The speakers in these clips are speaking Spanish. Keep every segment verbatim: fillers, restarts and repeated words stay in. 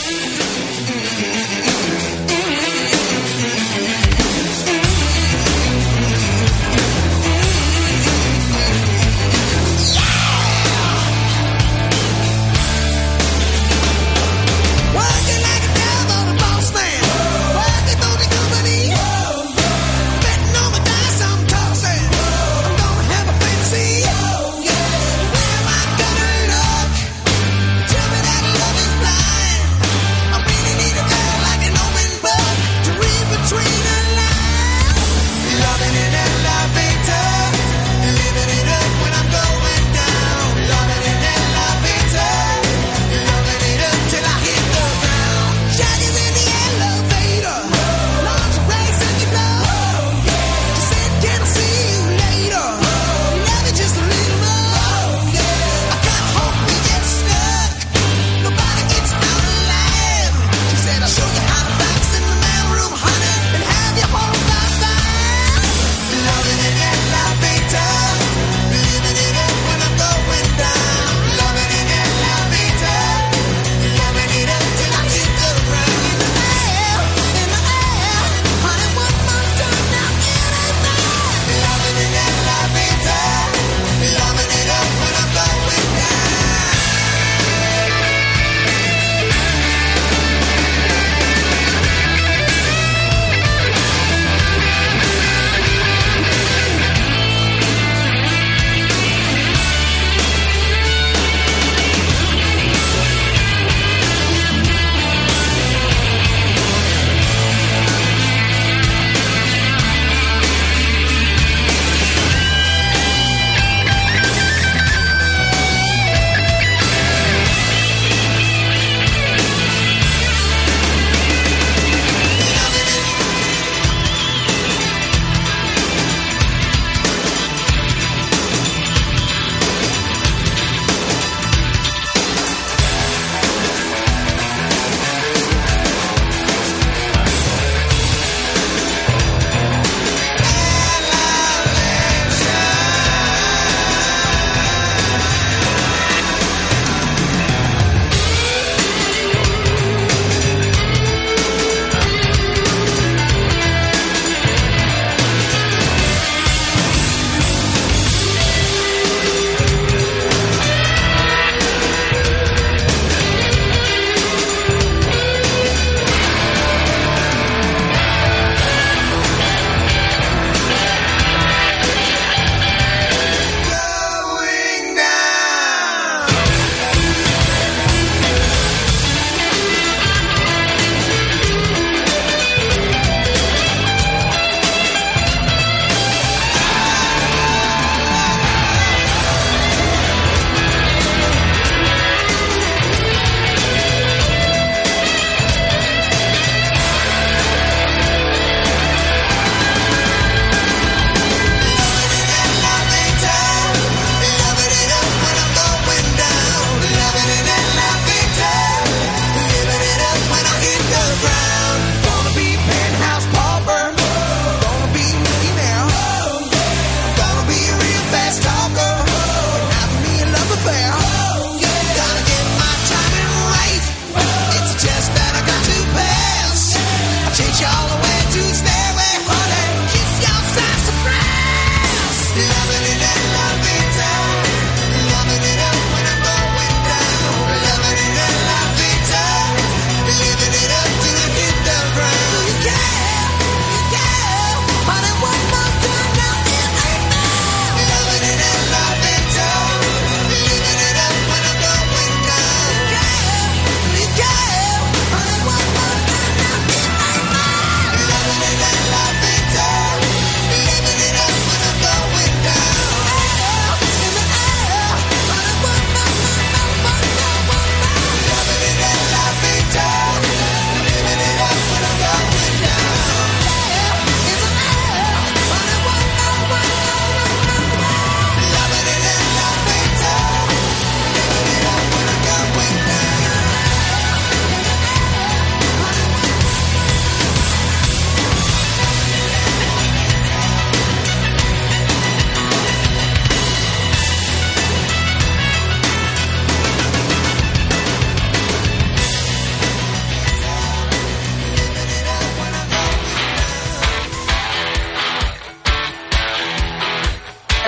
Tell me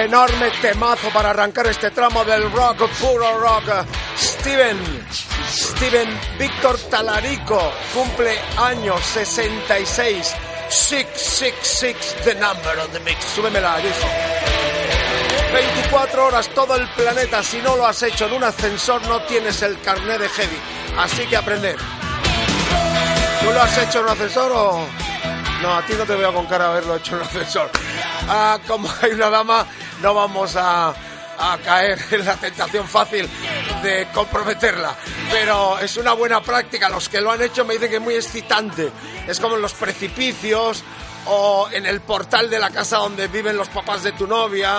enorme temazo para arrancar este tramo del rock, puro rock. Steven, Steven Victor Talarico, cumple años sesenta y seis. seiscientos sesenta y seis, the number on the mix. Súbemela, Jason. veinticuatro horas todo el planeta. Si no lo has hecho en un ascensor, no tienes el carnet de heavy. Así que aprender. ¿Tú lo has hecho en un ascensor o...? No, a ti no te veo con cara de haberlo hecho en un ascensor. Ah, como hay una dama, no vamos a, a caer en la tentación fácil de comprometerla. Pero es una buena práctica. Los que lo han hecho me dicen que es muy excitante. Es como en los precipicios o en el portal de la casa donde viven los papás de tu novia.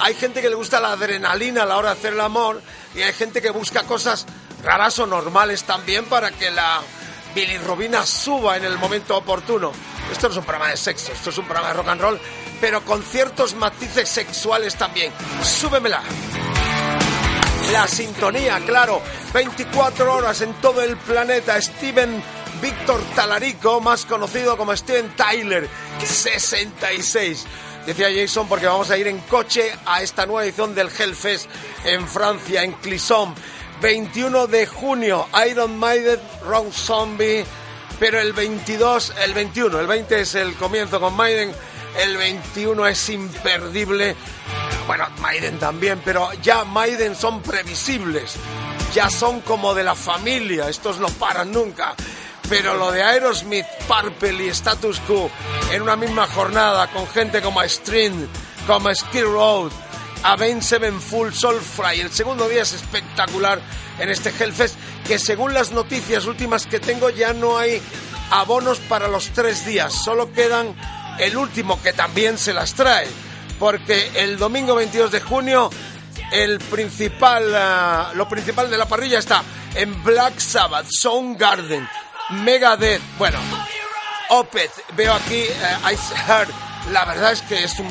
Hay gente que le gusta la adrenalina a la hora de hacer el amor y hay gente que busca cosas raras o normales también para que la bilirrubina suba en el momento oportuno. Esto no es un programa de sexo, esto es un programa de rock and roll, pero con ciertos matices sexuales también. Súbemela. La sintonía, claro, veinticuatro horas en todo el planeta. Steven Víctor Talarico, más conocido como Steven Tyler, sesenta y seis. Decía Jason, porque vamos a ir en coche a esta nueva edición del Hellfest en Francia, en Clisson. veintiuno de junio, Iron Maiden, Rock Zombie, pero el veintidós, el veintiuno, el veinte es el comienzo con Maiden, el veintiuno es imperdible. Bueno, Maiden también, pero ya Maiden son previsibles, ya son como de la familia, estos no paran nunca. Pero lo de Aerosmith, Purple y Status Quo en una misma jornada con gente como String, como Skid Row, Avenged Sevenfold, Soulfly, el segundo día es espectacular en este Hellfest, que según las noticias últimas que tengo ya no hay abonos para los tres días, solo quedan el último que también se las trae, porque el domingo veintidós de junio el principal, uh, lo principal de la parrilla está en Black Sabbath, Soundgarden, Megadeth, bueno, Opeth, veo aquí uh, Ice Heart. La verdad es que es un,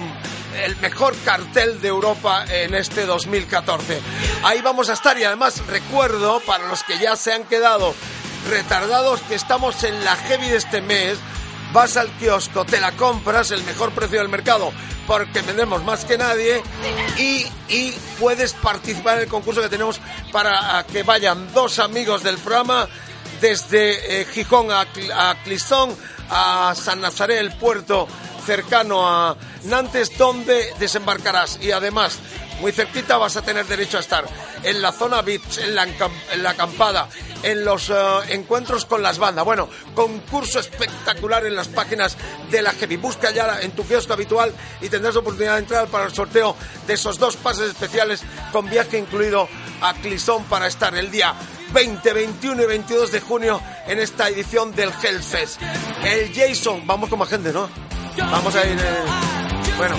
el mejor cartel de Europa en este dos mil catorce. Ahí vamos a estar y además recuerdo para los que ya se han quedado retardados que estamos en la heavy de este mes. Vas al kiosco, te la compras, el mejor precio del mercado, porque vendemos más que nadie y, y puedes participar en el concurso que tenemos para que vayan dos amigos del programa desde eh, Gijón a, a Clisson, a San Nazaré, el puerto cercano a Nantes, donde desembarcarás. Y además, muy cerquita vas a tener derecho a estar en la zona V I P, en la, en la acampada, en los uh, encuentros con las bandas. Bueno, concurso espectacular en las páginas de la Heavy. Busca ya en tu kiosco habitual y tendrás oportunidad de entrar para el sorteo de esos dos pases especiales con viaje incluido a Clisson para estar el día veinte, veintiuno y veintidós de junio en esta edición del Hellfest. El Jason, vamos como gente, ¿no? Vamos a ir... Eh, bueno,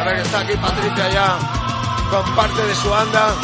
a ver que está aquí Patricia ya... con parte de su banda.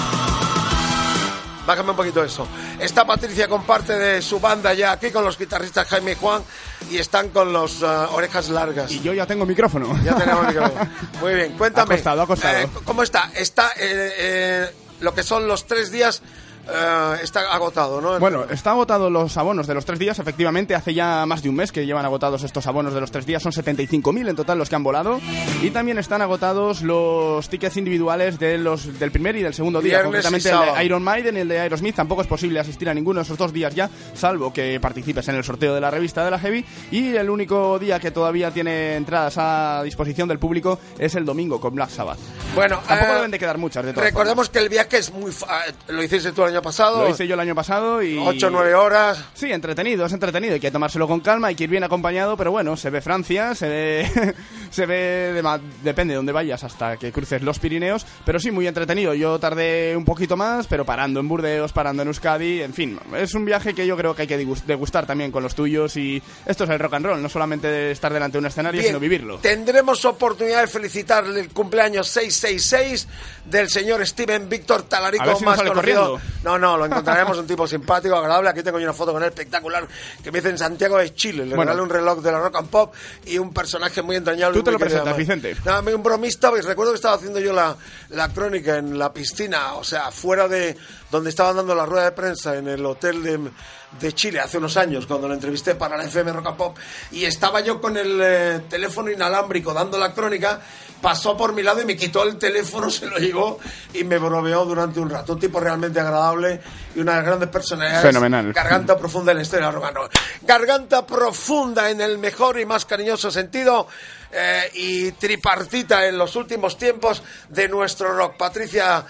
Bájame un poquito eso. Está Patricia con parte de su banda ya aquí con los guitarristas Jaime y Juan y están con los uh, orejas largas. Y yo ya tengo micrófono. Ya tenemos micrófono. Muy bien, cuéntame. Ha costado, ha costado. Eh, ¿Cómo está? Está eh, eh, lo que son los tres días... Uh, está agotado, ¿no? Bueno, está agotado los abonos de los tres días, efectivamente. Hace ya más de un mes que llevan agotados estos abonos de los tres días. Son setenta y cinco mil en total los que han volado. Y también están agotados los tickets individuales de los, del primer y del segundo día. Viernes concretamente el de Iron Maiden y el de Aerosmith. Tampoco es posible asistir a ninguno de esos dos días ya, salvo que participes en el sorteo de la revista de la Heavy. Y el único día que todavía tiene entradas a disposición del público es el domingo con Black Sabbath. Bueno, tampoco eh, deben de quedar muchas de todas. Recordemos formas. Que el viaje es muy... Lo hiciste tú el año pasado. Lo hice yo el año pasado y... ocho o nueve horas. Sí, entretenido, es entretenido. Hay que tomárselo con calma, hay que ir bien acompañado, pero bueno, se ve Francia, se ve... se ve... De, depende de dónde vayas hasta que cruces los Pirineos, pero sí, muy entretenido. Yo tardé un poquito más, pero parando en Burdeos, parando en Euskadi, en fin. Es un viaje que yo creo que hay que degustar también con los tuyos y esto es el rock and roll, no solamente estar delante de un escenario, bien, sino vivirlo. Tendremos oportunidad de felicitar el cumpleaños seiscientos sesenta y seis del señor Steven Víctor Talarico, a ver si más conocido... Corriendo. No, no, lo encontraremos, un tipo simpático, agradable. Aquí tengo yo una foto con él espectacular que me hice en Santiago de Chile. Le bueno, regalé un reloj de la Rock and Pop y un personaje muy entrañable. Tú te lo presentas, Vicente. Nada, un bromista, porque recuerdo que estaba haciendo yo la, la crónica en la piscina, o sea, fuera de donde estaban dando la rueda de prensa en el hotel de, de Chile hace unos años, cuando lo entrevisté para la F M Rock and Pop, y estaba yo con el eh, teléfono inalámbrico dando la crónica, pasó por mi lado y me quitó el teléfono, se lo llevó y me bromeó durante un rato. Un tipo realmente agradable y una de las grandes personalidades. Fenomenal. Garganta profunda en la historia romana. Garganta profunda en el mejor y más cariñoso sentido, eh, y tripartita en los últimos tiempos de nuestro rock. Patricia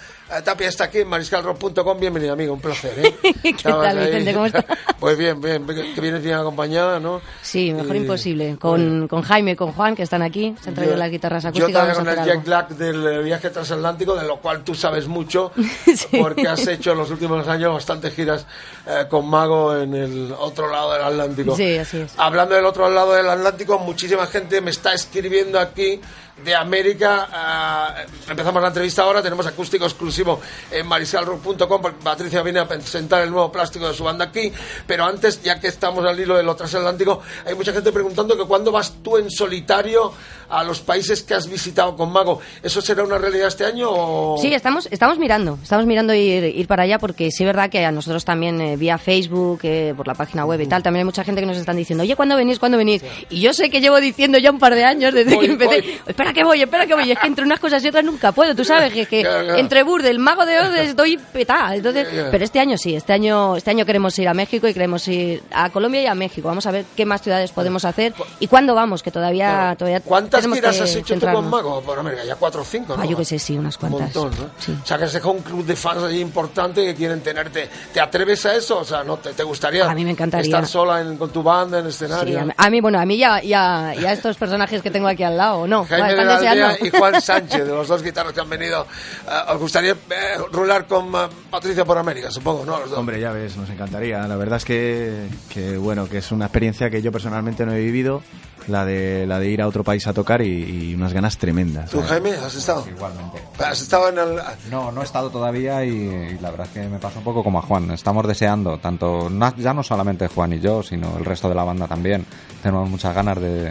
Tapia está aquí en Mariscal Rock punto com. Bienvenida, amigo, un placer, ¿eh? ¿Qué tal, Vicente? ¿Cómo estás? Pues bien, bien, que vienes bien acompañada, ¿no? Sí, mejor y... imposible. Con, con Jaime, con Juan, que están aquí, se han traído yo, las guitarras acústicas. Yo también con el jet lag del viaje transatlántico, de lo cual tú sabes mucho, sí, porque has hecho en los últimos años bastantes giras eh, con Mago en el otro lado del Atlántico. Sí, así es. Hablando del otro lado del Atlántico, muchísima gente me está escribiendo aquí de América. Uh, empezamos la entrevista ahora, tenemos acústico exclusivo en Mariscal Rock punto com, porque Patricia viene a presentar el nuevo plástico de su banda aquí, pero antes, ya que estamos al hilo de lo transatlántico, hay mucha gente preguntando que cuándo vas tú en solitario a los países que has visitado con Mago. ¿Eso será una realidad este año? O... Sí, estamos estamos mirando, estamos mirando ir, ir para allá, porque sí es verdad que a nosotros también, eh, vía Facebook, eh, por la página web y tal, también hay mucha gente que nos están diciendo, oye, ¿cuándo venís? ¿Cuándo venís? Sí. Y yo sé que llevo diciendo ya un par de años desde voy, que empecé... Voy. Espera que voy, espera que voy. Es que entre unas cosas y otras nunca puedo. Tú sabes que, que claro, claro. entre Burde, el Mago de Oz, estoy petada. Entonces, claro, claro. Pero este año sí, este año este año queremos ir a México y queremos ir a Colombia y a México. Vamos a ver qué más ciudades podemos hacer y cuándo vamos, que todavía... Claro. todavía ¿Cuántas giras has hecho tú con Mago? Por América, ya cuatro o cinco, ¿no? Ah, yo que sé, sí, unas cuantas. Un montón, ¿no? Sí. O sea, que has dejado un club de fans ahí importante que quieren tenerte. ¿Te atreves a eso? O sea, ¿no? ¿Te, te gustaría a mí me encantaría. estar sola en, con tu banda en el escenario? Sí, a, mí, a mí, bueno, a mí ya, ya, ya estos personajes que tengo aquí al lado, ¿no? Jaime Hernández y Juan Sánchez, de los dos guitarros que han venido. Uh, ¿Os gustaría eh, rular con uh, Patricia por América, supongo, no? Los dos. Hombre, ya ves, nos encantaría. La verdad es que, que, bueno, que es una experiencia que yo personalmente no he vivido, la de la de ir a otro país a tocar y, y unas ganas tremendas. ¿Tú, Jaime, has estado? Igualmente. ¿Has estado en el...? No, no he estado todavía y, y la verdad es que me pasa un poco como a Juan. Estamos deseando, tanto no, ya no solamente Juan y yo, sino el resto de la banda también. Tenemos muchas ganas de...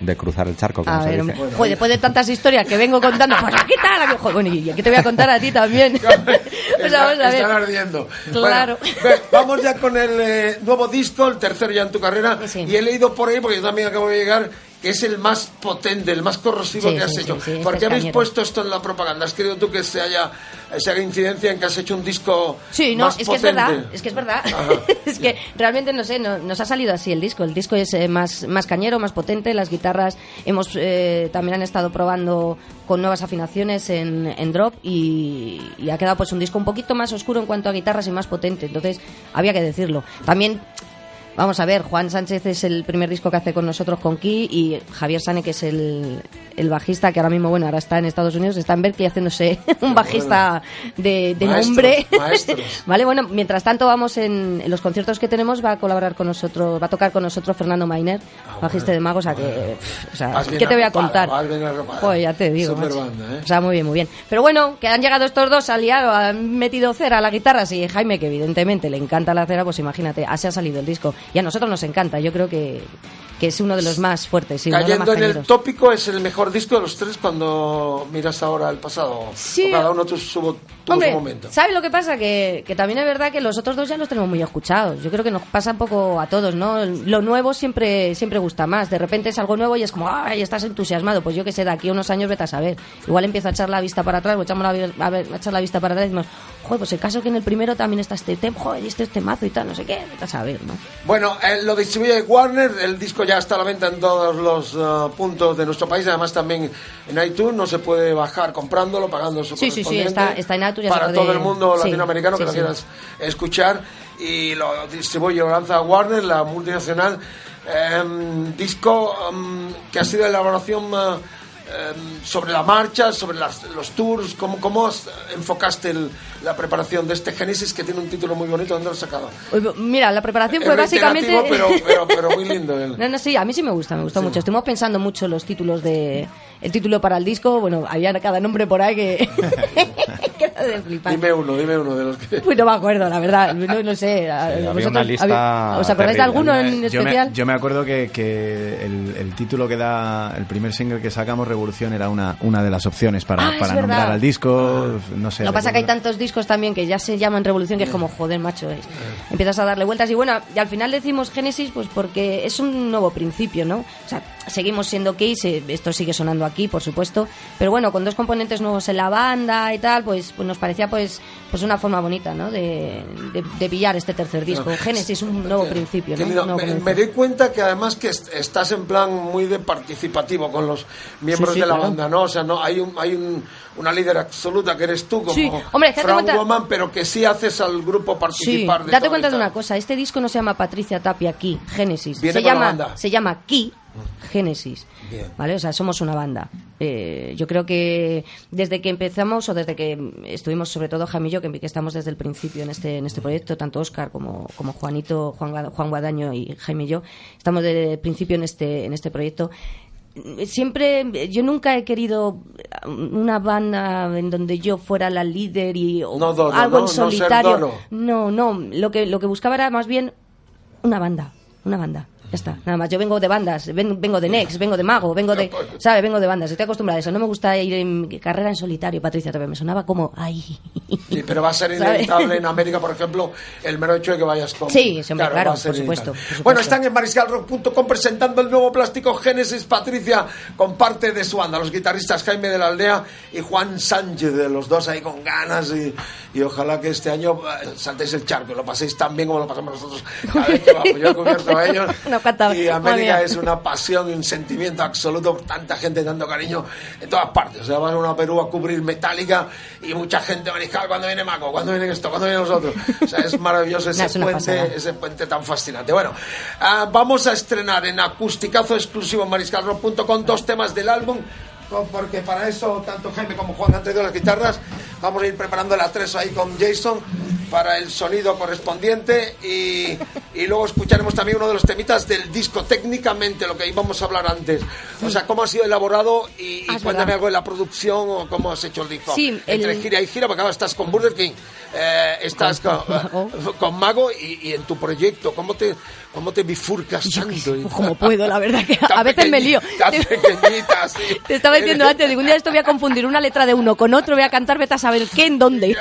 de cruzar el charco, como a se ver, dice. Bueno, pues después de tantas historias que vengo contando, pues aquí está la viejo. Bueno, y aquí te voy a contar a ti también. O sea, vamos a ver. Están ardiendo. Claro. Bueno, ve, vamos ya con el eh, nuevo disco, el tercero ya en tu carrera. Sí. Y he leído por ahí, porque yo también acabo de llegar, que es el más potente, el más corrosivo, sí, que has sí, hecho. Sí, sí, ¿Por qué habéis cañero. puesto esto en la propaganda? ¿Has querido tú que se haya, se haga incidencia en que has hecho un disco sí, no, más es potente? Sí, no, es que es verdad, es que es verdad. Es que realmente, no sé, no, nos ha salido así el disco. El disco es eh, más, más cañero, más potente. Las guitarras hemos eh, también han estado probando con nuevas afinaciones en, en drop y, y ha quedado pues un disco un poquito más oscuro en cuanto a guitarras y más potente. Entonces, había que decirlo. También... Vamos a ver, Juan Sánchez es el primer disco que hace con nosotros con Key y Javier San, que es el, el bajista, que ahora mismo, bueno, ahora está en Estados Unidos, está en Berkeley haciéndose un bajista de, de maestros, nombre. Maestros. Vale, bueno, mientras tanto vamos en, en los conciertos que tenemos, va a colaborar con nosotros, va a tocar con nosotros Fernando Mainer, ah, bajista bueno, de Mago, o sea, bueno, que, pff, o sea ¿qué te voy a contar? Pues ya te digo, banda, ¿eh? O sea, muy bien, muy bien. Pero bueno, que han llegado estos dos, han liado, han metido cera a la guitarra, sí, Jaime, que evidentemente le encanta la cera, pues imagínate, así ha salido el disco. Y a nosotros nos encanta, yo creo que, que es uno de los más fuertes. Sí, Cayendo más en el tópico, es el mejor disco de los tres cuando miras ahora el pasado. Sí. O cada uno tuvo tu, su momento. ¿Sabes lo que pasa? Que, que también es verdad que los otros dos ya los tenemos muy escuchados. Yo creo que nos pasa un poco a todos, ¿no? Lo nuevo siempre, siempre gusta más. De repente es algo nuevo y es como, ¡ay, estás entusiasmado! Pues yo qué sé, de aquí a unos años vete a saber. Igual empiezo a echar la vista para atrás, o echamos la, a, ver, a echar la vista para atrás y decimos, joder, pues el caso que en el primero también está este tema, joder, este, este mazo y tal, no sé qué, vete a saber, ¿no? Bueno, eh, lo distribuye Warner, el disco ya está a la venta en todos los uh, puntos de nuestro país, además también en iTunes, no se puede bajar comprándolo, pagando su sí, correspondiente. Sí, sí, está, está en iTunes. Para todo el mundo de... latinoamericano sí, que sí, lo quieras sí. escuchar, y lo distribuye, lo lanza Warner, la multinacional, eh, disco um, que ha sido de elaboración... Uh, sobre la marcha, sobre las, los tours. ¿Cómo, cómo enfocaste el, la preparación de este Génesis, que tiene un título muy bonito? ¿Dónde lo has sacado? Mira, la preparación fue básicamente... Pero, pero, pero muy lindo. El... No, no, sí, a mí sí me gusta, me gustó sí. mucho. Estuvimos pensando mucho los títulos de... El título para el disco, bueno, había cada nombre por ahí que... de flipar. Dime uno, dime uno de los que... Pues no me acuerdo, la verdad, no, no sé. Sí, había vosotros, una lista había, ¿os acordáis de alguno en especial? Me, yo me acuerdo que, que el, el título que da, el primer single que sacamos, Revolución, era una, una de las opciones para, ah, para nombrar verdad. al disco, no sé. Lo pasa que hay tantos discos también que ya se llaman Revolución que es como, joder, macho, es. empiezas a darle vueltas y bueno, y al final decimos Génesis pues porque es un nuevo principio, ¿no? O sea, seguimos siendo Key, esto sigue sonando aquí, por supuesto, pero bueno, con dos componentes nuevos en la banda y tal, pues, pues nos parecía pues pues una forma bonita, ¿no? De, de, de pillar este tercer disco. No, Génesis, un nuevo que, principio, ¿no? Querido, nuevo me, me doy cuenta que además que estás en plan muy de participativo con los miembros sí, sí, de la claro. banda, ¿no? O sea, no hay un, hay un, una líder absoluta que eres tú como sí. Hombre, frontwoman, pero que sí haces al grupo participar. Sí. De date cuenta de una cosa, este disco no se llama Patricia Tapia Key, Génesis. Se llama, se llama Key. Génesis, ¿vale? O sea, somos una banda. Eh, yo creo que desde que empezamos o desde que estuvimos, sobre todo Jaime y yo, que estamos desde el principio en este en este proyecto, tanto Óscar como, como Juanito, Juan, Juan Badaño y Jaime y yo, estamos desde el principio en este en este proyecto. Siempre, yo nunca he querido una banda en donde yo fuera la líder y o no, dono, algo no, en solitario. No, no, no, lo que lo que buscaba era más bien una banda, una banda. Ya está, nada más. Yo vengo de bandas, vengo de Next, vengo de Mago, vengo de... ¿Sabes? Vengo de bandas, estoy acostumbrada a eso. No me gusta ir en carrera en solitario, Patricia, también me sonaba como... Ay. Sí, pero va a ser inevitable, ¿sabes? En América, por ejemplo, el mero hecho de que vayas con... Sí, siempre, claro, claro, por supuesto, por supuesto. Bueno, están en Mariscal Rock punto com presentando el nuevo plástico Génesis. Patricia, con parte de su banda, los guitarristas Jaime de la Aldea y Juan Sánchez, de los dos ahí con ganas. Y, y ojalá que este año saltéis el charco y lo paséis tan bien como lo pasamos nosotros cada vez que vamos. Yo he cubierto a ellos... Y América es una pasión y un sentimiento absoluto, tanta gente, tanto cariño en todas partes. O sea, vas a una Perú a cubrir Metallica y mucha gente mariscal, cuando viene Maco, cuando viene esto, cuando viene nosotros. O sea, es maravilloso ese, no, es puente, pasada. ese puente tan fascinante. Bueno, uh, vamos a estrenar en acusticazo exclusivo en mariscal rock punto com dos temas del álbum, porque para eso tanto Jaime como Juan han traído las guitarras. Vamos a ir preparando el atrezo ahí con Jason para el sonido correspondiente y, y luego escucharemos también uno de los temitas del disco, técnicamente lo que íbamos a hablar antes. O sea, cómo ha sido elaborado y, y cuéntame algo de la producción o cómo has hecho el disco. Sí, el... Entre gira y gira, porque ahora estás con Burger King, eh, estás con, con, con, con Mago y, y en tu proyecto. ¿Cómo te, cómo te bifurcas tanto? Y... Como puedo, la verdad que a veces me lío. Tan pequeñita, sí. Te estaba diciendo antes, digo, un día esto voy a confundir una letra de uno con otro, voy a cantar, vete a saber qué en dónde.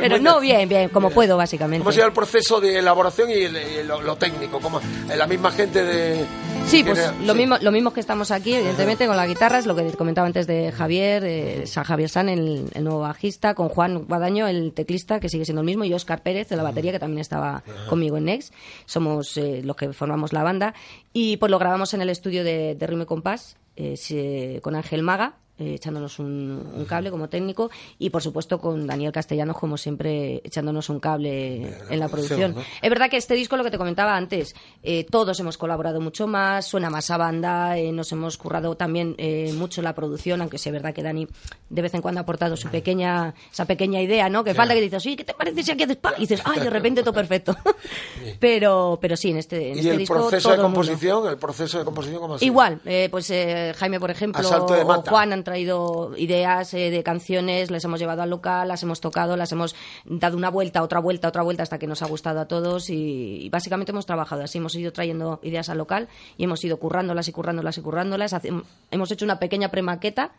Pero no, bien, bien, como bien. puedo, básicamente. ¿Cómo ha sido el proceso de elaboración y, el, y lo, lo técnico? ¿Cómo? ¿La misma gente de...? Sí, pues era, lo, sí. Mismo, lo mismo que estamos aquí, evidentemente, con la guitarra, es lo que comentaba antes de Javier, eh, San Javier San, el, el nuevo bajista, con Juan Badaño, el teclista, que sigue siendo el mismo, y Óscar Pérez, de la batería, que también estaba conmigo en Next. Somos eh, los que formamos la banda. Y pues lo grabamos en el estudio de, de Ritmo y Compás, eh, si, con Ángel Maga, echándonos un, un cable como técnico, y por supuesto con Daniel Castellanos, como siempre, echándonos un cable eh, en la producción, ¿no? Es verdad que este disco, lo que te comentaba antes, eh, todos hemos colaborado mucho más, suena más a banda, eh, nos hemos currado también eh, mucho la producción, aunque sí es verdad que Dani de vez en cuando ha aportado su pequeña esa pequeña idea, ¿no? Que sí. Falta que dices, sí, ¿qué te parece si aquí haces pa? Y dices, ay, de repente todo perfecto. pero pero sí, en este, en este disco todo el mundo. ¿Y el proceso de composición? ¿El proceso de composición cómo ha sido? Igual, eh, pues eh, Jaime, por ejemplo, o Juan han traído ideas eh, de canciones, las hemos llevado al local, las hemos tocado, las hemos dado una vuelta, otra vuelta, otra vuelta, hasta que nos ha gustado a todos y, y básicamente hemos trabajado así, hemos ido trayendo ideas al local y hemos ido currándolas y currándolas y currándolas, hace, hemos hecho una pequeña premaqueta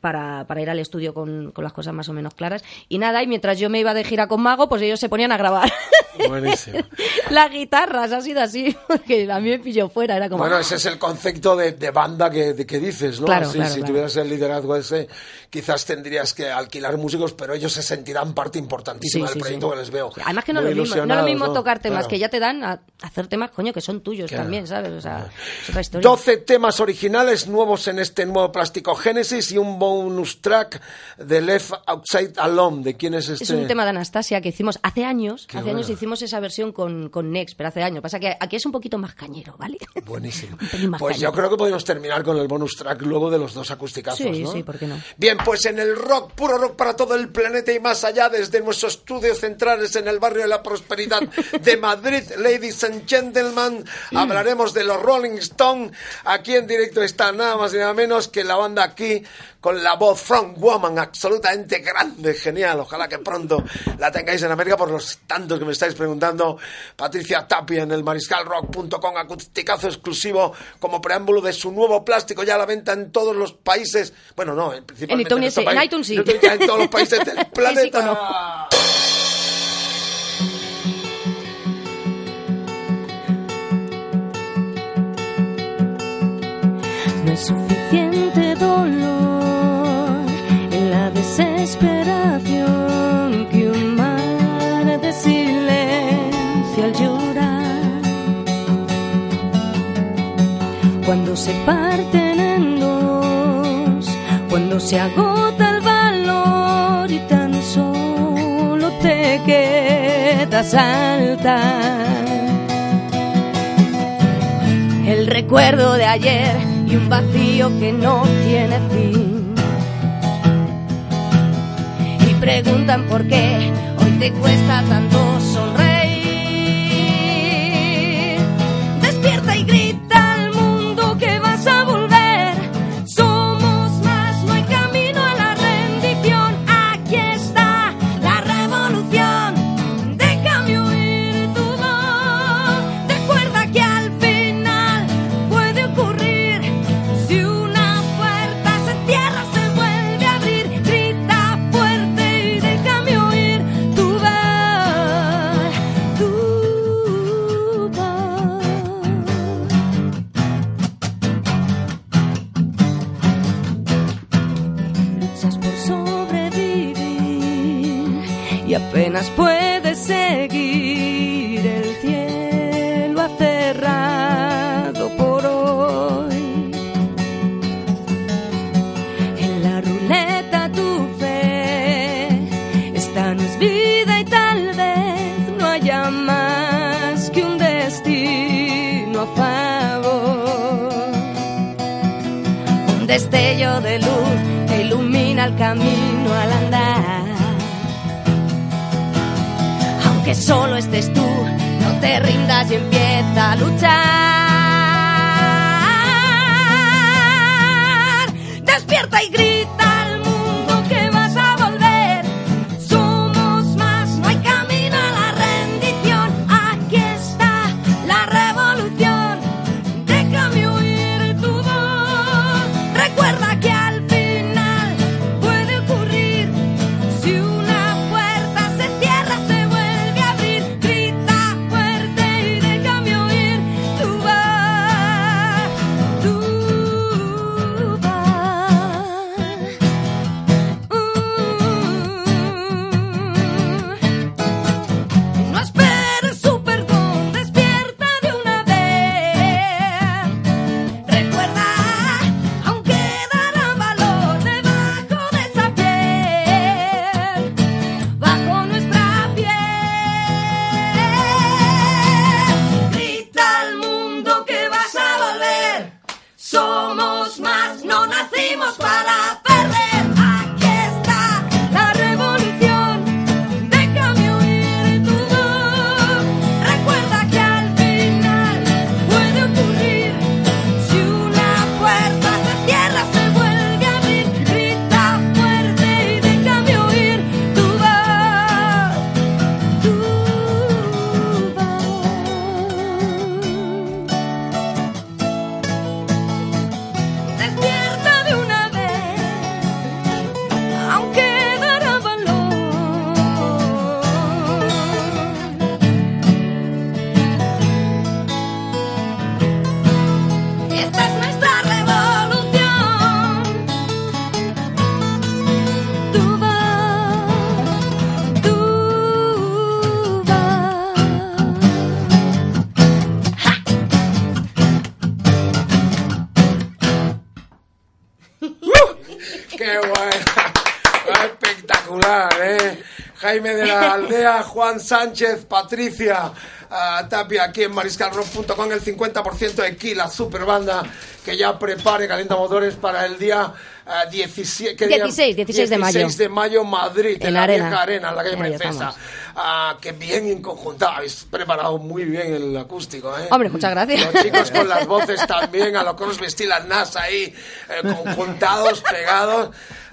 Para, para ir al estudio con, con las cosas más o menos claras. Y nada, y mientras yo me iba de gira con Mago, pues ellos se ponían a grabar. Buenísimo. Las guitarras, ha sido así, porque a mí me pilló fuera. Era como... Bueno, ese es el concepto de, de banda que, de, que dices, ¿no? Claro, así, claro, si claro. tuvieras el liderazgo ese, quizás tendrías que alquilar músicos, pero ellos se sentirán parte importantísima sí, del sí, proyecto sí. que les veo. Además que no, lo mismo, no es lo mismo ¿no? tocar temas claro. que ya te dan, a hacer temas, coño, que son tuyos claro. también, ¿sabes? O sea, es otra historia. doce temas originales nuevos en este nuevo plástico Génesis y un bon bonus track de Left Outside Alone. ¿De quién es este? Es un tema de Anastasia que hicimos hace años. Qué hace bueno. años hicimos esa versión con, con Next, pero hace años. Pasa que aquí es un poquito más cañero, ¿vale? Buenísimo. Pues cañero. Yo creo que podemos terminar con el bonus track luego de los dos acusticazos, sí, ¿no? Sí, ¿por qué no? Bien, pues en el rock, puro rock para todo el planeta y más allá, desde nuestros estudios centrales en el barrio de la Prosperidad de Madrid, ladies and gentlemen, hablaremos de los Rolling Stones. Aquí en directo está nada más y nada menos que la banda aquí con la voz Front Woman absolutamente grande, genial. Ojalá que pronto la tengáis en América, por los tantos que me estáis preguntando. Patricia Tapia en el mariscal rock punto com, acusticazo exclusivo como preámbulo de su nuevo plástico, ya a la venta en todos los países. Bueno, no, principalmente en, en, este país, en iTunes sí. En todos los países del planeta. No es suficiente dolor en la desesperación que un mar de silencio al llorar. Cuando se parten en dos, cuando se agota el valor y tan solo te quedas alta. El recuerdo de ayer y un vacío que no tiene fin. Y preguntan por qué hoy te cuesta tanto sonreír. Despierta y grita al mundo que vas a volver. Somos más, no hay camino a la rendición. Aquí está la revolución. Déjame oír tu voz. Recuerda que al final puede ocurrir. Apenas puedes seguir, el cielo ha cerrado por hoy. En la ruleta tu fe, esta no es vida y tal vez no haya más que un destino a favor. Un destello de luz que ilumina el camino al andar. Que solo estés tú, no te rindas y empieza a luchar. Despierta y grita al mundo que vas a volver. Somos más, no hay camino a la rendición. Aquí está la revolución. Déjame oír tu voz. Recuerda que al final puede ocurrir si una puerta se cierra. Jaime de la Aldea, Juan Sánchez, Patricia uh, Tapia, aquí en mariscal rock punto com, el cincuenta por ciento de Key, la super banda que ya prepare, calienta motores para el día uh, dieciséis, dieciséis, dieciséis de mayo, dieciséis de mayo, Madrid, en, en la, la arena. Vieja arena, en la calle Princesa. Ah, qué bien enconjuntado. Habéis preparado muy bien el acústico, ¿eh? Hombre, muchas gracias. Los chicos con las voces también, a los coros vestidas Nas ahí, eh, conjuntados, pegados.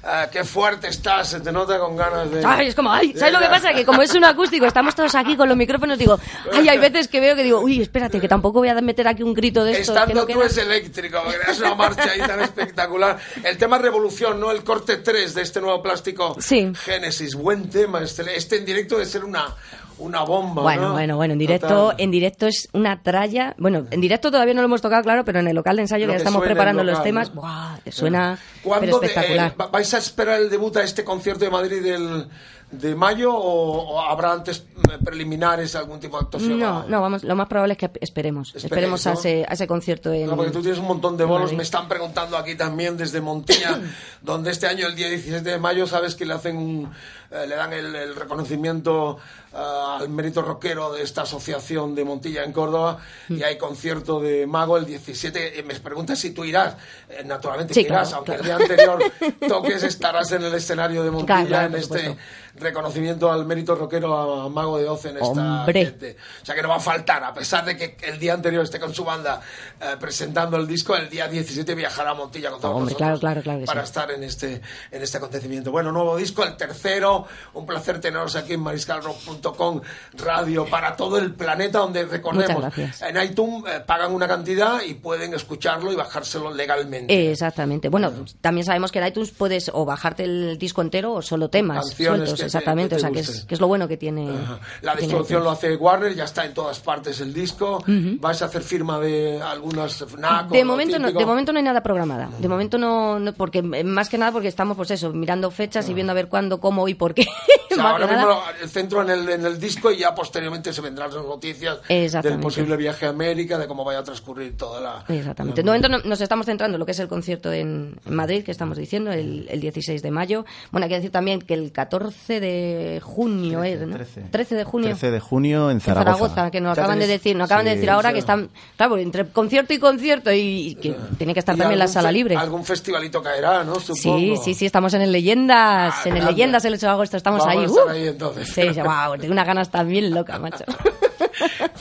Ah, qué fuerte estás, se te nota con ganas de... Ay, es como, ay, ¿sabes lo que pasa? Que como es un acústico, estamos todos aquí con los micrófonos, digo, ay, hay veces que veo que digo, uy, espérate, que tampoco voy a meter aquí un grito de esto. Estando que no tú queda... es eléctrico, porque es una marcha ahí tan espectacular. El tema Revolución, ¿no? El corte tres de este nuevo plástico. Sí. Génesis, buen tema. Este, este en directo debe ser una... una bomba, bueno, ¿no? Bueno, bueno, en directo Total. En directo es una tralla. Bueno, en directo todavía no lo hemos tocado, claro, pero en el local de ensayo lo ya estamos preparando local, los temas. ¿No? ¡Buah! Suena pero espectacular. Te, eh, ¿Vais a esperar el debut a este concierto de Madrid del, de mayo o, o habrá antes preliminares algún tipo de actuación? No, no, vamos, lo más probable es que esperemos. Esperemos, ¿no? a, ese, a ese concierto en... No, porque tú tienes un montón de bolos. Me están preguntando aquí también desde Montilla, donde este año, el día diecisiete de mayo, sabes que le hacen un... Eh, le dan el, el reconocimiento eh, al mérito rockero de esta asociación de Montilla en Córdoba, y hay concierto de Mago el diecisiete. Eh, me preguntas si tú irás. Eh, naturalmente sí, irás, claro, aunque claro. El día anterior toques, estarás en el escenario de Montilla, claro, claro, en este supuesto. Reconocimiento al mérito rockero a Mago de Oz en esta gente. O sea que no va a faltar, a pesar de que el día anterior esté con su banda eh, presentando el disco, el día diecisiete viajará a Montilla con todos Hombre, nosotros claro, claro, claro para sí. estar en este, en este acontecimiento. Bueno, nuevo disco, el tercero. Un placer teneros aquí en Mariscal Rock punto com radio para todo el planeta, donde recordemos en iTunes eh, pagan una cantidad y pueden escucharlo y bajárselo legalmente. Exactamente. Bueno, bueno, también sabemos que en iTunes puedes o bajarte el disco entero o solo temas canciones sueltos, exactamente, te, que te o sea, que es, que es lo bueno que tiene. Ajá. La que distribución tiene lo hace Warner, ya está en todas partes el disco. Uh-huh. ¿Vais a hacer firma de algunas FNAC? De momento no, de momento no hay nada programada. De momento no, no, porque más que nada porque estamos pues eso, mirando fechas uh-huh. y viendo a ver cuándo, cómo y por qué. O sea, ahora nada. mismo el centro en el, en el disco, y ya posteriormente se vendrán las noticias del posible viaje a América, de cómo vaya a transcurrir toda la... Exactamente. La... De momento nos estamos centrando en lo que es el concierto en Madrid, que estamos diciendo, el, el dieciséis de mayo. Bueno, hay que decir también que el catorce de junio trece, es, ¿no? trece. trece de junio. trece de junio en Zaragoza. En Zaragoza, que nos acaban de decir, nos acaban sí, de decir ahora sí. que están, claro, entre concierto y concierto, y que uh, tiene que estar también la sala fe, libre. Algún festivalito caerá, ¿no? Supongo. Sí, sí, sí, estamos en el Leyendas, ah, en grande. el Leyendas el ocho de agosto estamos Vamos ahí. A estar uh. ahí entonces. Sí, wow, tengo unas ganas también locas, macho.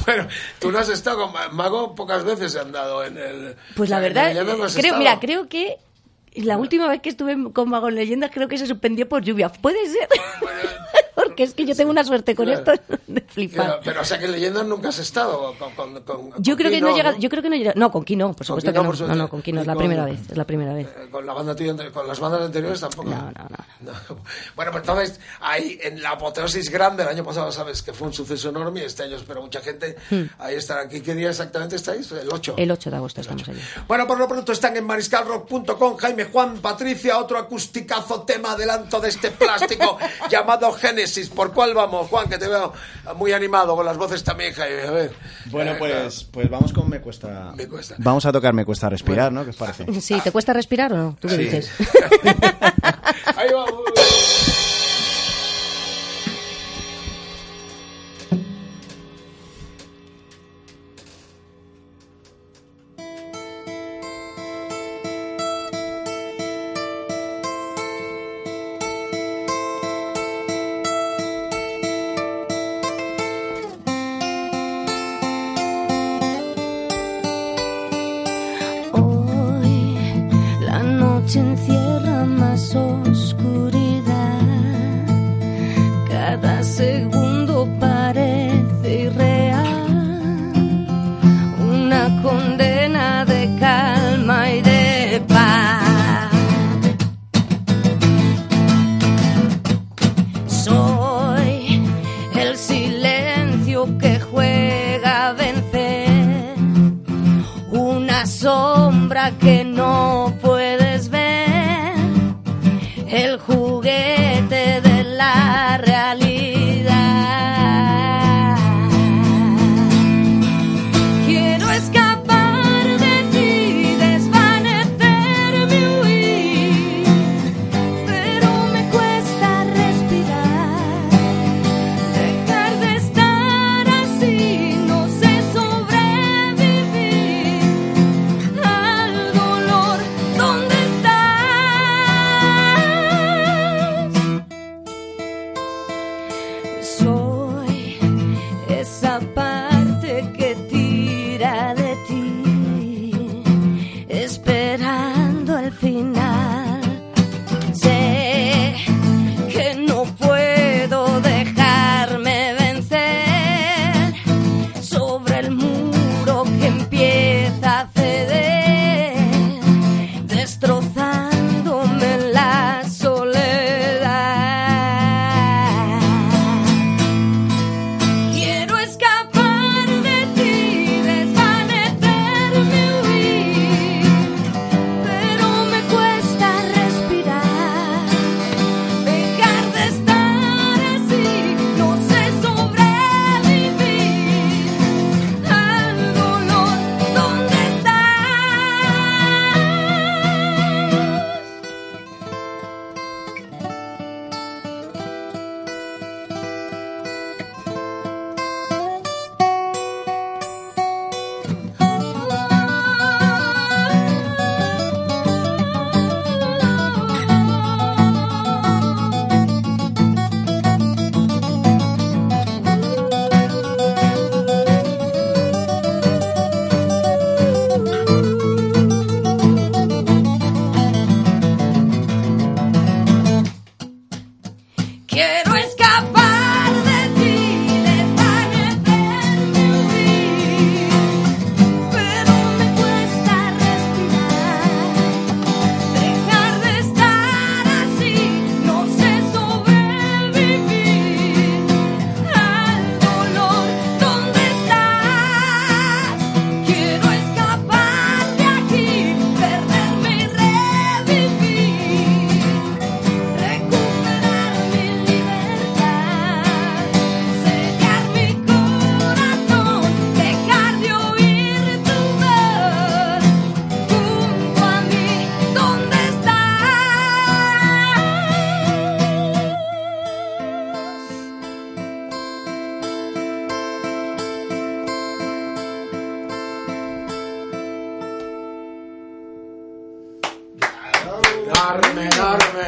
Bueno, tú no has estado con Mago, pocas veces se han dado en el... Pues la verdad, no creo, mira, creo que la última vez que estuve con Mago en Leyendas creo que se suspendió por lluvia. ¿Puede ser? Bueno, porque es que yo tengo una suerte con claro. esto de flipar. Pero, pero o sea que en Leyendas nunca has estado con, con, con, con yo creo Key que no, no llega, ¿no? Yo creo que no llega. No, con Key no, por supuesto que no. No, no, con Key no, es la con, primera vez, es la primera vez. Con la banda tuya, con las bandas anteriores tampoco. No, no, no. no. Bueno, pues entonces ahí en la apoteosis grande el año pasado, sabes que fue un suceso enorme, y este año espero mucha gente. Hmm. Ahí estarán. ¿Qué día exactamente estáis? El ocho. El ocho de agosto el ocho. Estamos allí. Bueno, por lo pronto están en Mariscal Rock punto com. Jaime, Juan, Patricia, otro acusticazo, tema adelanto de este plástico llamado Génesis. ¿Por cuál vamos, Juan? Que te veo muy animado con las voces también, Jaime. A ver. Bueno, pues, pues vamos con Me Cuesta. Me cuesta. Vamos a tocar Me Cuesta Respirar, bueno. ¿no? ¿Qué os parece? Sí, ¿te cuesta respirar o no? ¿Tú qué sí. dices? Ahí vamos. enorme, enorme.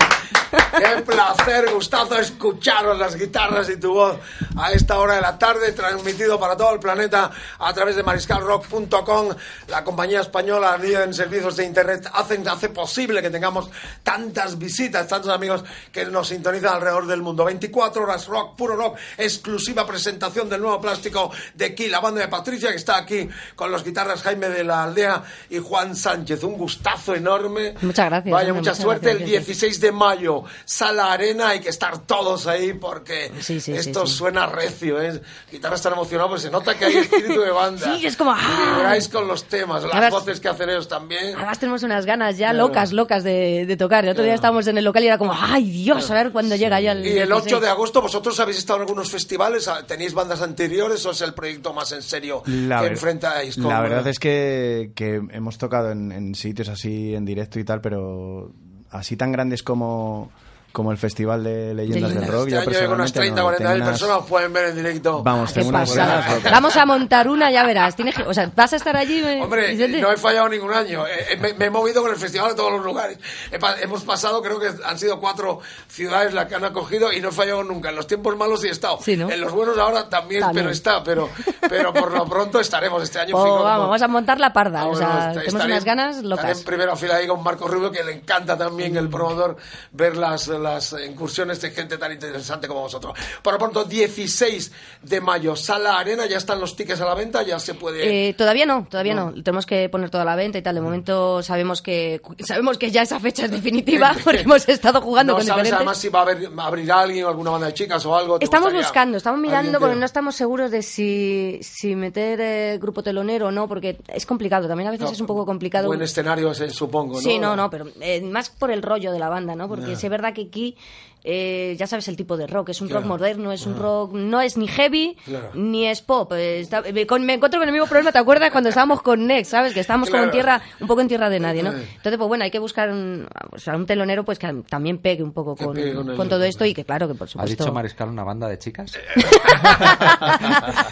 Qué placer, gustazo escucharos, las guitarras y tu voz a esta hora de la tarde, transmitido para todo el planeta a través de Mariscal Rock punto com. La compañía española líder en servicios de internet hace, hace posible que tengamos tantas visitas, tantos amigos que nos sintonizan alrededor del mundo. veinticuatro horas rock, puro rock, exclusiva presentación del nuevo plástico de Key, la banda de Patricia, que está aquí con los guitarras Jaime de la Aldea y Juan Sánchez. Un gustazo enorme. Muchas gracias. Vaya, mucha suerte. Gracias. El dieciséis de mayo, Sala Arena, hay que estar todos ahí porque sí, sí, esto sí, sí. suena recio, ¿eh? Guitarras tan emocionadas, pues se nota que hay espíritu de banda. Sí, es como... Y vibráis con los temas, las además, voces que hacen ellos también. Además tenemos unas ganas ya claro. locas, locas de, de tocar. El otro claro. día estábamos en el local y era como, ¡ay, Dios! A ver cuándo sí. llega ya el... Y el ocho de agosto, ¿vosotros habéis estado en algunos festivales? ¿Tenéis bandas anteriores o es el proyecto más en serio la que ver... enfrentáis? Con... La verdad es que, que hemos tocado en, en sitios así, en directo y tal, pero... Así tan grandes como, como el Festival de Leyendas del Rock. Este año con unas treinta, cuarenta mil personas pueden ver en directo. Vamos, tengo unas ganas. Vamos a montar una, ya verás. Tienes, o sea, vas a estar allí. Me, Hombre, ¿sí? no he fallado ningún año. Me, me he movido con el festival a todos los lugares. He, hemos pasado, creo que han sido cuatro ciudades las que han acogido y no he fallado nunca. En los tiempos malos sí he estado. Sí, ¿no? En los buenos ahora también, también. pero está. Pero, pero por lo pronto estaremos este año. Oh, fijo, vamos, vamos a montar la parda. O sea, tenemos estaré, unas ganas locas. En primera fila ahí con Marco Rubio, que le encanta también sí. el promotor ver las... las incursiones de gente tan interesante como vosotros. Por lo pronto, dieciséis de mayo, Sala Arena, ya están los tickets a la venta, ya se puede... Eh, todavía no, todavía no. no. Tenemos que poner todo a la venta y tal. De momento sabemos que sabemos que ya esa fecha es definitiva porque hemos estado jugando no con diferentes... No sabes además si va a haber, abrir alguien o alguna banda de chicas o algo. Estamos buscando, estamos mirando, porque que... no estamos seguros de si, si meter eh, grupo telonero o no, porque es complicado. También a veces no, es un poco complicado. Buen escenario, supongo, ¿no? Sí, no, no, pero eh, más por el rollo de la banda, ¿no? Porque yeah. es verdad que aquí eh, ya sabes el tipo de rock, es un claro. rock moderno, es claro. un rock, no es ni heavy claro. ni es pop. Está, me, con, me encuentro con el mismo problema, ¿te acuerdas cuando estábamos con Next, sabes? Que estábamos claro. como en tierra, un poco en tierra de nadie, ¿no? Entonces, pues bueno, hay que buscar un, o sea, un telonero pues que también pegue un poco con, con, con el... todo esto y que claro, que por supuesto... ¿Has dicho Mariscal una banda de chicas?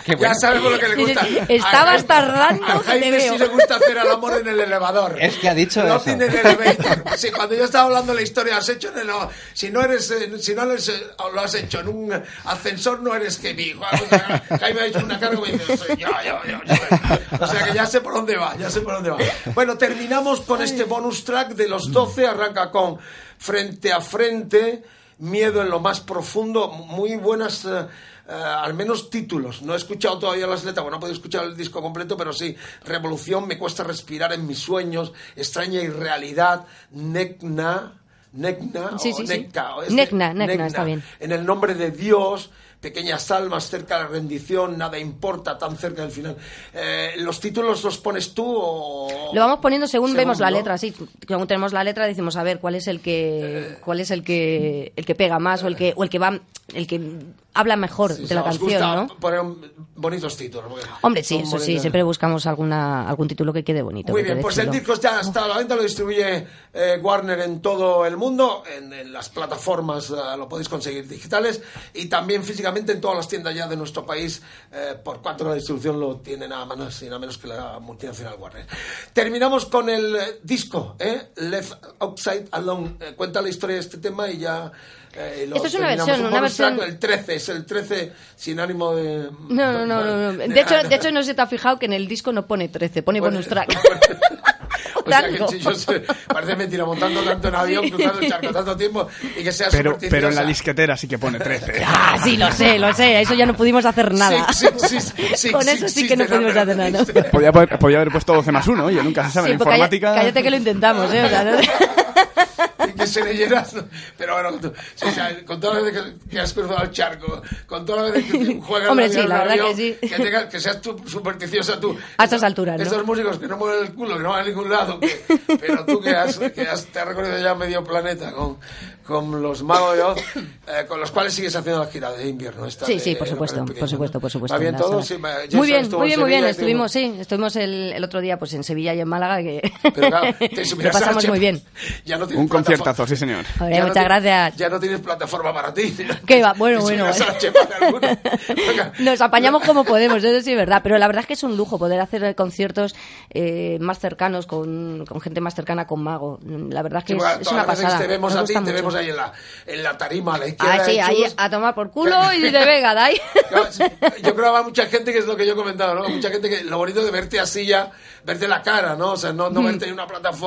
Qué bueno. Ya sabes lo que le gusta. Estabas a tardando. A Jaime sí le gusta hacer el amor en el elevador. Es que ha dicho no eso. Sí, cuando yo estaba hablando de la historia, has hecho en el... Si no eres... Si no lo has hecho en un ascensor, no eres que mi hijo. Jaime ha hecho una carga y me dice: yo, yo, yo, yo. O sea que ya sé por dónde va, ya sé por dónde va. Bueno, terminamos con este bonus track de los doce. Arranca con Frente a Frente, Miedo en lo más profundo. Muy buenas. Uh, Uh, al menos títulos, no he escuchado todavía las letras, bueno, no he podido escuchar el disco completo, pero sí, Revolución, Me cuesta respirar en mis sueños, Extraña irrealidad, Necna, Necna, sí, o sí, Necna, sí. O este, Necna, Necna, Necna, está bien. En el nombre de Dios, Pequeñas almas, Cerca de la rendición, Nada importa, Tan cerca del final. Eh, ¿Los títulos los pones tú o...? Lo vamos poniendo según, según vemos la ¿no? letra, sí. Cuando tenemos la letra decimos, a ver, ¿cuál es el que eh, cuál es el que el que pega más eh, o el que o el que va el que habla mejor sí, de o sea, la canción, gusta ¿no? Poner bonitos títulos. Hombre, sí, eso bonitos. Sí, siempre buscamos alguna algún título que quede bonito. Muy que bien, pues chulo. El disco ya está a la venta, lo distribuye eh, Warner en todo el mundo, en, en las plataformas eh, lo podéis conseguir digitales y también físicamente en todas las tiendas ya de nuestro país, eh, por cuanto la distribución lo tiene nada más y nada menos que la multinacional Warner. Terminamos con el eh, disco, ¿eh? Left Outside Alone. Eh, cuenta la historia de este tema y ya. Eh, Esto es una versión, un una versión... El trece, es el trece sin ánimo de... No, no, no. no, no. De, hecho, de hecho, no se te ha fijado que en el disco no pone trece, pone bueno, bonus track. O sea, que chillos, parece mentira, montando tanto en avión, sí. cruzando el charco tanto tiempo y que sea pero, pero en la disquetera sí que pone trece. Ah, sí, lo sé, lo sé. Eso ya no pudimos hacer nada. Sí, sí, sí, sí, con sí, eso sí, sí que no pudimos no, hacer nada. ¿No? Podía, podía haber puesto doce más uno, oye, nunca se sabe. Sí, en informática... Cállate, cállate que lo intentamos, ¿eh? O sea, ¿no? Y que se leyeras... Pero bueno, tú, o sea, con todas las veces que has cruzado el charco, con todas las veces que juegas Hombre, sí, la verdad avión, que sí. Que, tengas, que seas tú supersticiosa tú. A estas alturas, ¿no? Estos músicos que no mueven el culo, que no van a ningún lado. Que, pero tú que has, que has te has recorrido ya medio planeta con, con los Mago de Oz, eh, con los cuales sigues haciendo las giras de invierno. Esta sí, de, sí, por supuesto, por supuesto, por supuesto. ¿Va bien todo? Sí, muy bien, muy bien, muy bien. Estuvimos, sí, estuvimos el, el otro día pues en Sevilla y en Málaga. Que... Pero claro, te subirás a la chepa. Muy bien. Ya no un conciertazo abrazo, sí señor. Oye, muchas no gracias. Ya no tienes plataforma para ti. ¿Qué va? Bueno, bueno. Nos apañamos como podemos, eso sí es verdad. Pero la verdad es que es un lujo poder hacer conciertos eh, más cercanos, con, con gente más cercana, con Mago. La verdad es que sí, es, es una pasada. Te vemos a ti, te vemos ahí en la, en la tarima a la izquierda. Ah, sí, ahí a tomar por culo y de vega, de ahí. Yo creo que hay mucha gente, que es lo que yo he comentado, ¿no? Mucha gente que lo bonito de verte así ya, verte la cara, ¿no? O sea, no, no verte en una plataforma.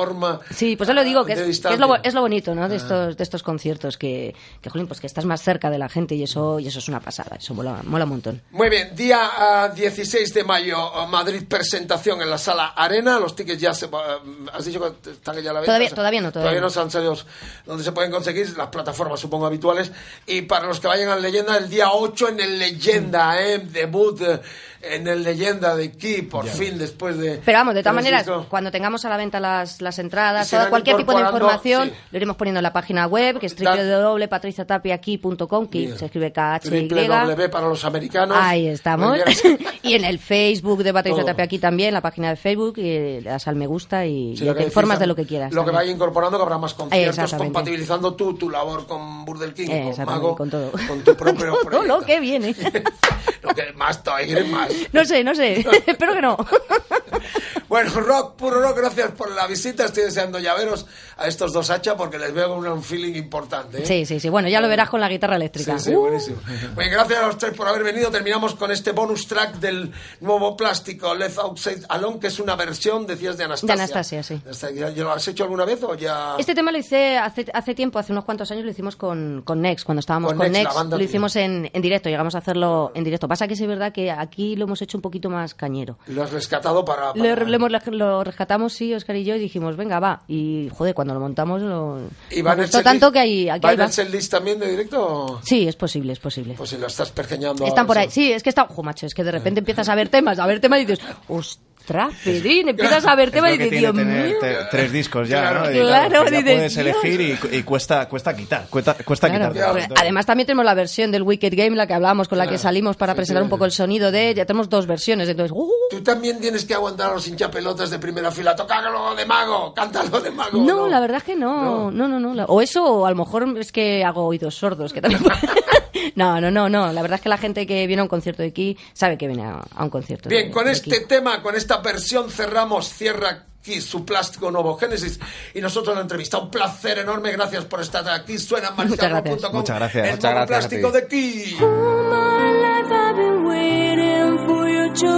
Sí, pues yo lo digo, que, es, que es, lo, es lo bonito, ¿no? De estos, de estos conciertos, que, que, jolín, pues que estás más cerca de la gente y eso, y eso es una pasada, eso mola, mola un montón. Muy bien, día uh, dieciséis de mayo, Madrid, presentación en la Sala Arena, los tickets ya se... Uh, ¿has dicho que están ya a la venta? Todavía, o sea, todavía no, todavía, todavía no se han salido donde se pueden conseguir, las plataformas supongo habituales, y para los que vayan a Leyenda, el día ocho en el Leyenda, ¿eh? Debut... Uh, en el Leyenda de Key, por ya. fin, después de... Pero vamos, de todas maneras, cuando tengamos a la venta las, las entradas, toda, cualquier tipo de información, sí. lo iremos poniendo en la página web, que es doble u doble u doble u punto patricia tapia key punto com, que se escribe K H Y. doble u doble u doble u para los americanos. Ahí estamos. Y en el Facebook de Patricia Tapia Key también, la página de Facebook, y le das al me gusta y, sí, y te informas de lo que quieras. Lo también. que vaya incorporando, que habrá más conciertos, compatibilizando tú, tu labor con Burdel King, con Mago, con, todo. con tu propio proyecto. No, no, qué bien, ¿eh? Lo que más eres más. No sé, no sé, espero que no. Bueno, rock, puro rock, gracias por la visita. Estoy deseando ya veros a estos dos hachas porque les veo un feeling importante, ¿eh? Sí, sí, sí, bueno, ya lo verás con la guitarra eléctrica. Sí, sí, uh. buenísimo. Bueno, gracias a los tres por haber venido. Terminamos con este bonus track del nuevo plástico, Left Outside Alone, que es una versión, decías, de Anastasia. De Anastasia, sí. ¿Lo has hecho alguna vez o ya...? Este tema lo hice hace, hace tiempo, hace unos cuantos años, lo hicimos con, con Next, cuando estábamos con, con Next, Next lo hicimos en, en directo, llegamos a hacerlo en directo. Pasa que sí es verdad que aquí lo hemos hecho un poquito más cañero. Lo has rescatado para... para... Lo, lo, lo rescatamos, sí, Óscar y yo, y dijimos, venga, va. Y, joder, cuando lo montamos, lo... ¿Y van gustó tanto que hay... Aquí ¿Van hay el setlist también de directo? Sí, es posible, es posible. Pues si lo estás pergeñando... Están por ahí, sí, sí es que está... Ojo, macho, es que de repente empiezas a ver temas, a ver temas y dices, hostia. Pedín, empiezas a ver tema y dices, Dios mío. Tres discos ya, claro, ¿no? Y, claro, claro, ya puedes elegir y, y cuesta, cuesta quitar, cuesta, cuesta claro, quitar. Claro. Además también tenemos la versión del Wicked Game, la que hablábamos, con claro. la que salimos para sí, presentar sí, un poco sí. el sonido de... Ya tenemos dos versiones, entonces... Uh, Tú también tienes que aguantar a los hinchapelotas de primera fila. Tócalo de Mago, cántalo de Mago. No, no, la verdad es que no. No, no, no. no. O eso, o a lo mejor es que hago oídos sordos, que también... No, no, no, no. La verdad es que la gente que viene a un concierto de aquí sabe que viene a, a un concierto de aquí. Bien, con este tema, con esta versión cerramos, cierra aquí su plástico nuevo, Génesis, y nosotros la entrevista. Un placer enorme, gracias por estar aquí. Suena en Mariscal Rock punto com. Muchas gracias. El nuevo plástico de aquí.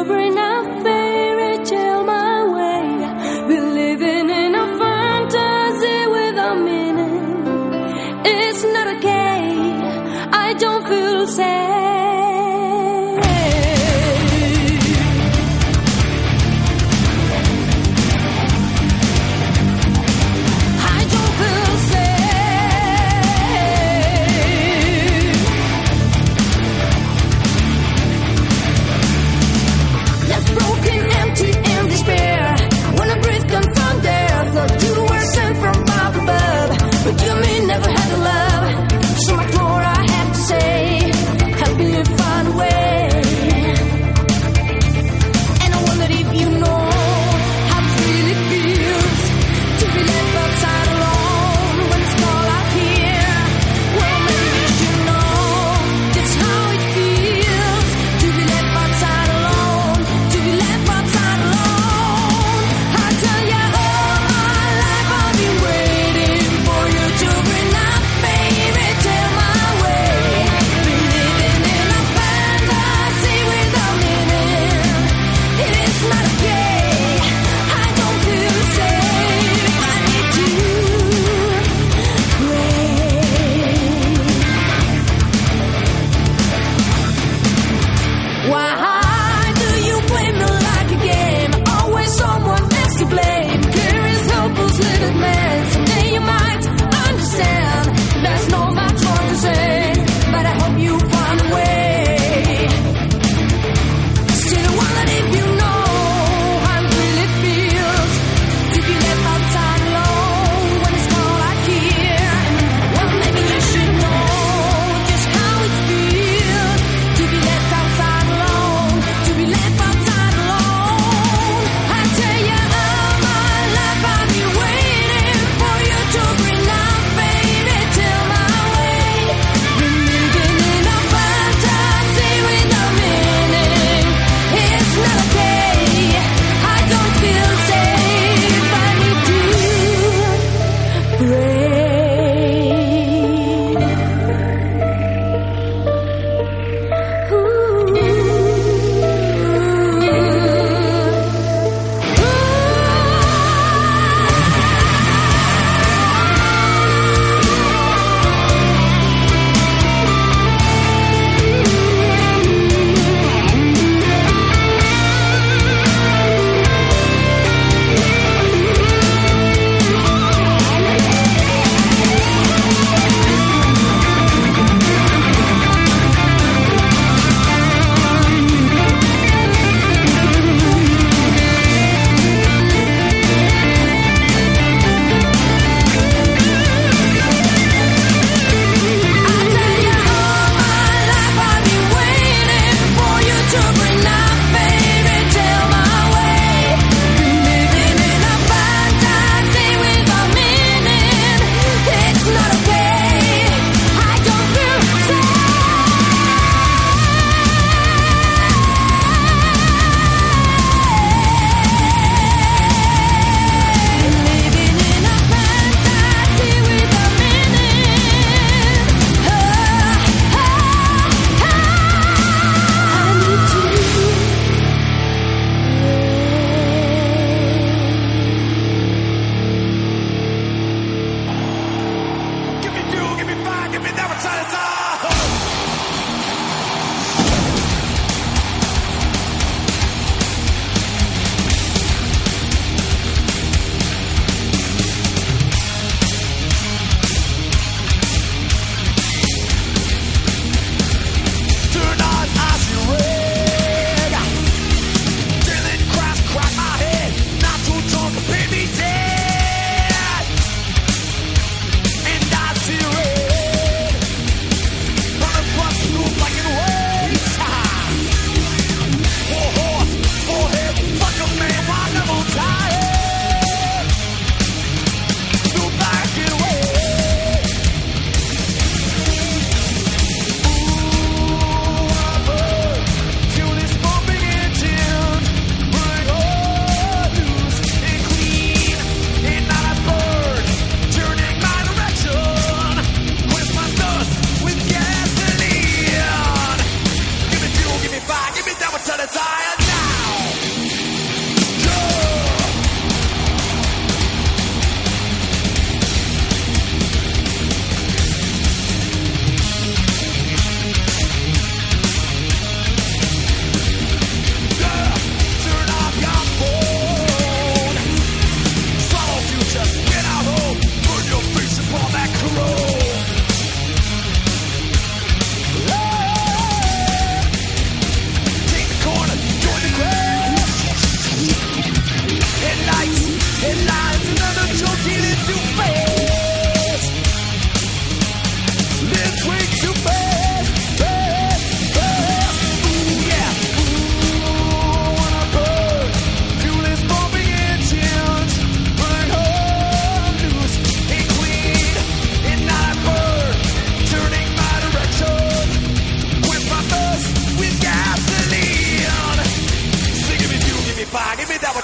Broken.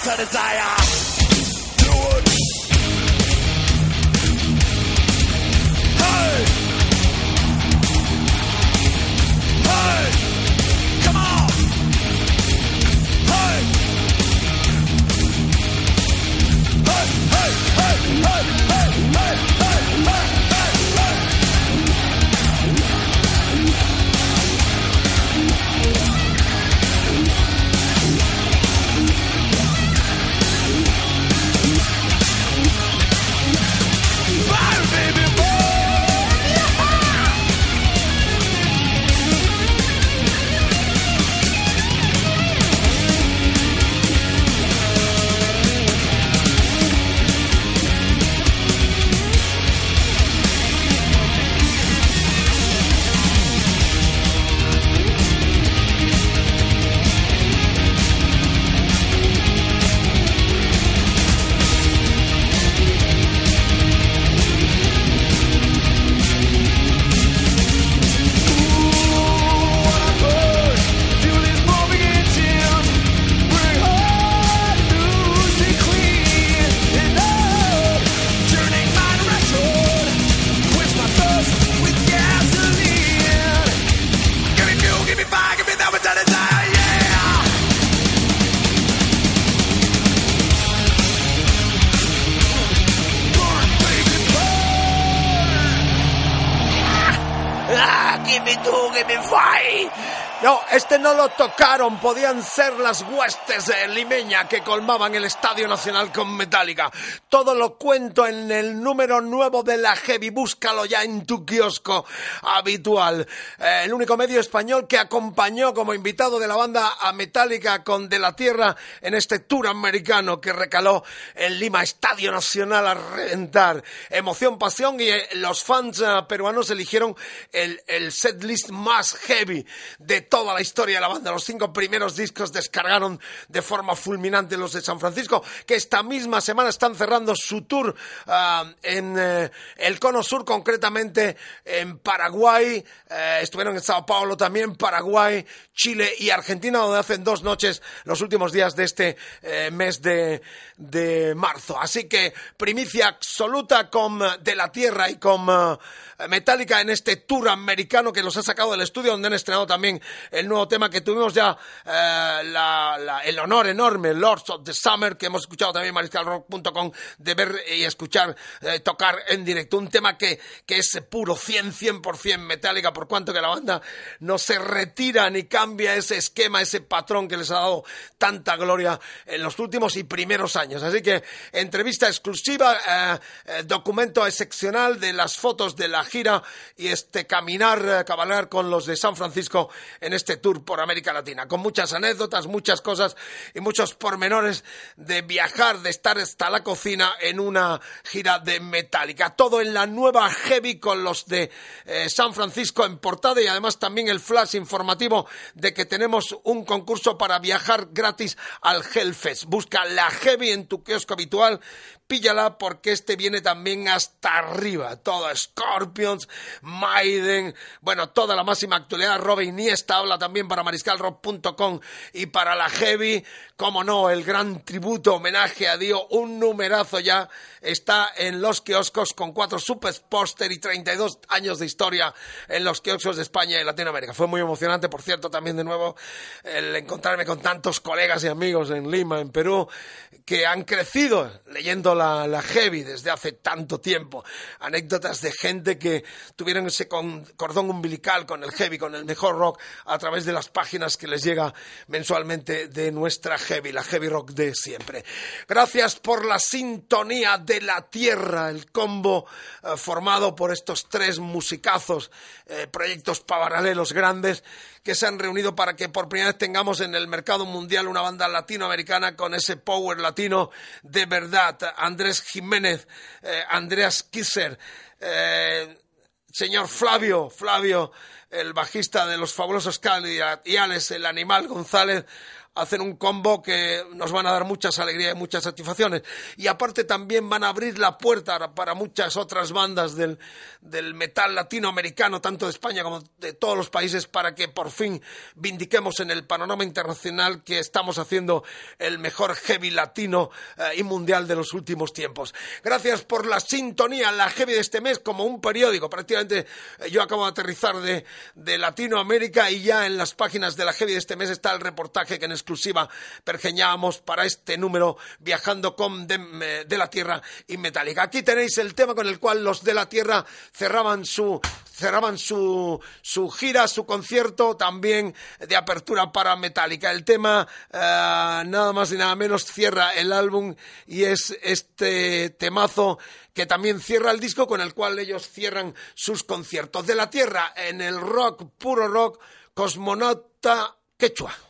power to desire. Do it. Hey. Hey. Come on. Hey. Hey, hey, hey, hey, hey, hey, hey, hey, hey, hey. No, este no lo tocaron, podían ser las huestes de limeña que colmaban el Estadio Nacional con Metallica. Todo lo cuento en el número nuevo de la Heavy, búscalo ya en tu kiosco habitual. Eh, el único medio español que acompañó como invitado de la banda a Metallica con De La Tierra en este tour americano que recaló en Lima, Estadio Nacional a reventar. Emoción, pasión y eh, los fans eh, peruanos eligieron el, el setlist más heavy de toda la historia de la banda. Los cinco primeros discos descargaron de forma fulminante los de San Francisco, que esta misma semana están cerrando su tour uh, en eh, el Cono Sur, concretamente en Paraguay. Eh, estuvieron en Sao Paulo también, Paraguay, Chile y Argentina, donde hacen dos noches los últimos días de este eh, mes de, de marzo. Así que primicia absoluta con De La Tierra y con uh, Metallica en este tour americano que los ha sacado del estudio, donde han estrenado también el nuevo tema que tuvimos ya eh, la, la, el honor enorme, Lords of the Summer, que hemos escuchado también en Mariscal Rock punto com, de ver y escuchar, eh, tocar en directo. Un tema que, que es puro cien por ciento Metallica, por cuanto que la banda no se retira ni cambia ese esquema, ese patrón que les ha dado tanta gloria en los últimos y primeros años. Así que entrevista exclusiva, eh, documento excepcional de las fotos de la gira y este caminar, eh, cabalgar con los de San Francisco en este tour por América Latina, con muchas anécdotas, muchas cosas y muchos pormenores de viajar, de estar hasta la cocina en una gira de Metallica. Todo en la nueva Heavy con los de eh, San Francisco en portada, y además también el flash informativo de que tenemos un concurso para viajar gratis al Hellfest. Busca la Heavy en tu kiosco habitual, píllala, porque este viene también hasta arriba. Todo Scorpions, Maiden, bueno, toda la máxima actualidad. Robin Niesta habla también para Mariscal Rock punto com y para la Heavy. Como no, el gran tributo, homenaje a Dio, un numerazo ya. Está en los kioscos con cuatro super póster y treinta y dos años de historia en los kioscos de España y Latinoamérica. Fue muy emocionante, por cierto, también de nuevo el encontrarme con tantos colegas y amigos en Lima, en Perú, que han crecido leyendo La, la Heavy desde hace tanto tiempo. Anécdotas de gente que tuvieron ese con, cordón umbilical con el Heavy, con el mejor rock, a través de las páginas que les llega mensualmente de nuestra Heavy, la Heavy Rock de siempre. Gracias por la sintonía de La Tierra, el combo eh, formado por estos tres musicazos, eh, proyectos paralelos grandes que se han reunido para que por primera vez tengamos en el mercado mundial una banda latinoamericana con ese power latino de verdad. Andrés Jiménez, eh, Andreas Kisser, eh, señor Flavio, Flavio, el bajista de los fabulosos Cali, y Alex, el animal González, hacen un combo que nos van a dar muchas alegrías y muchas satisfacciones. Y aparte también van a abrir la puerta para muchas otras bandas del, del metal latinoamericano, tanto de España como de todos los países, para que por fin vindiquemos en el panorama internacional que estamos haciendo el mejor heavy latino eh, y mundial de los últimos tiempos. Gracias por la sintonía. La heavy de este mes, como un periódico, prácticamente eh, yo acabo de aterrizar de, de Latinoamérica y ya en las páginas de la heavy de este mes está el reportaje que en exclusiva pergeñábamos para este número, viajando con de, de la Tierra y Metallica. Aquí tenéis el tema con el cual los de la Tierra cerraban su cerraban su, su gira, su concierto también de apertura para Metallica. El tema eh, nada más y nada menos cierra el álbum y es este temazo que también cierra el disco con el cual ellos cierran sus conciertos. De la Tierra en el rock, puro rock, Cosmonauta Quechua.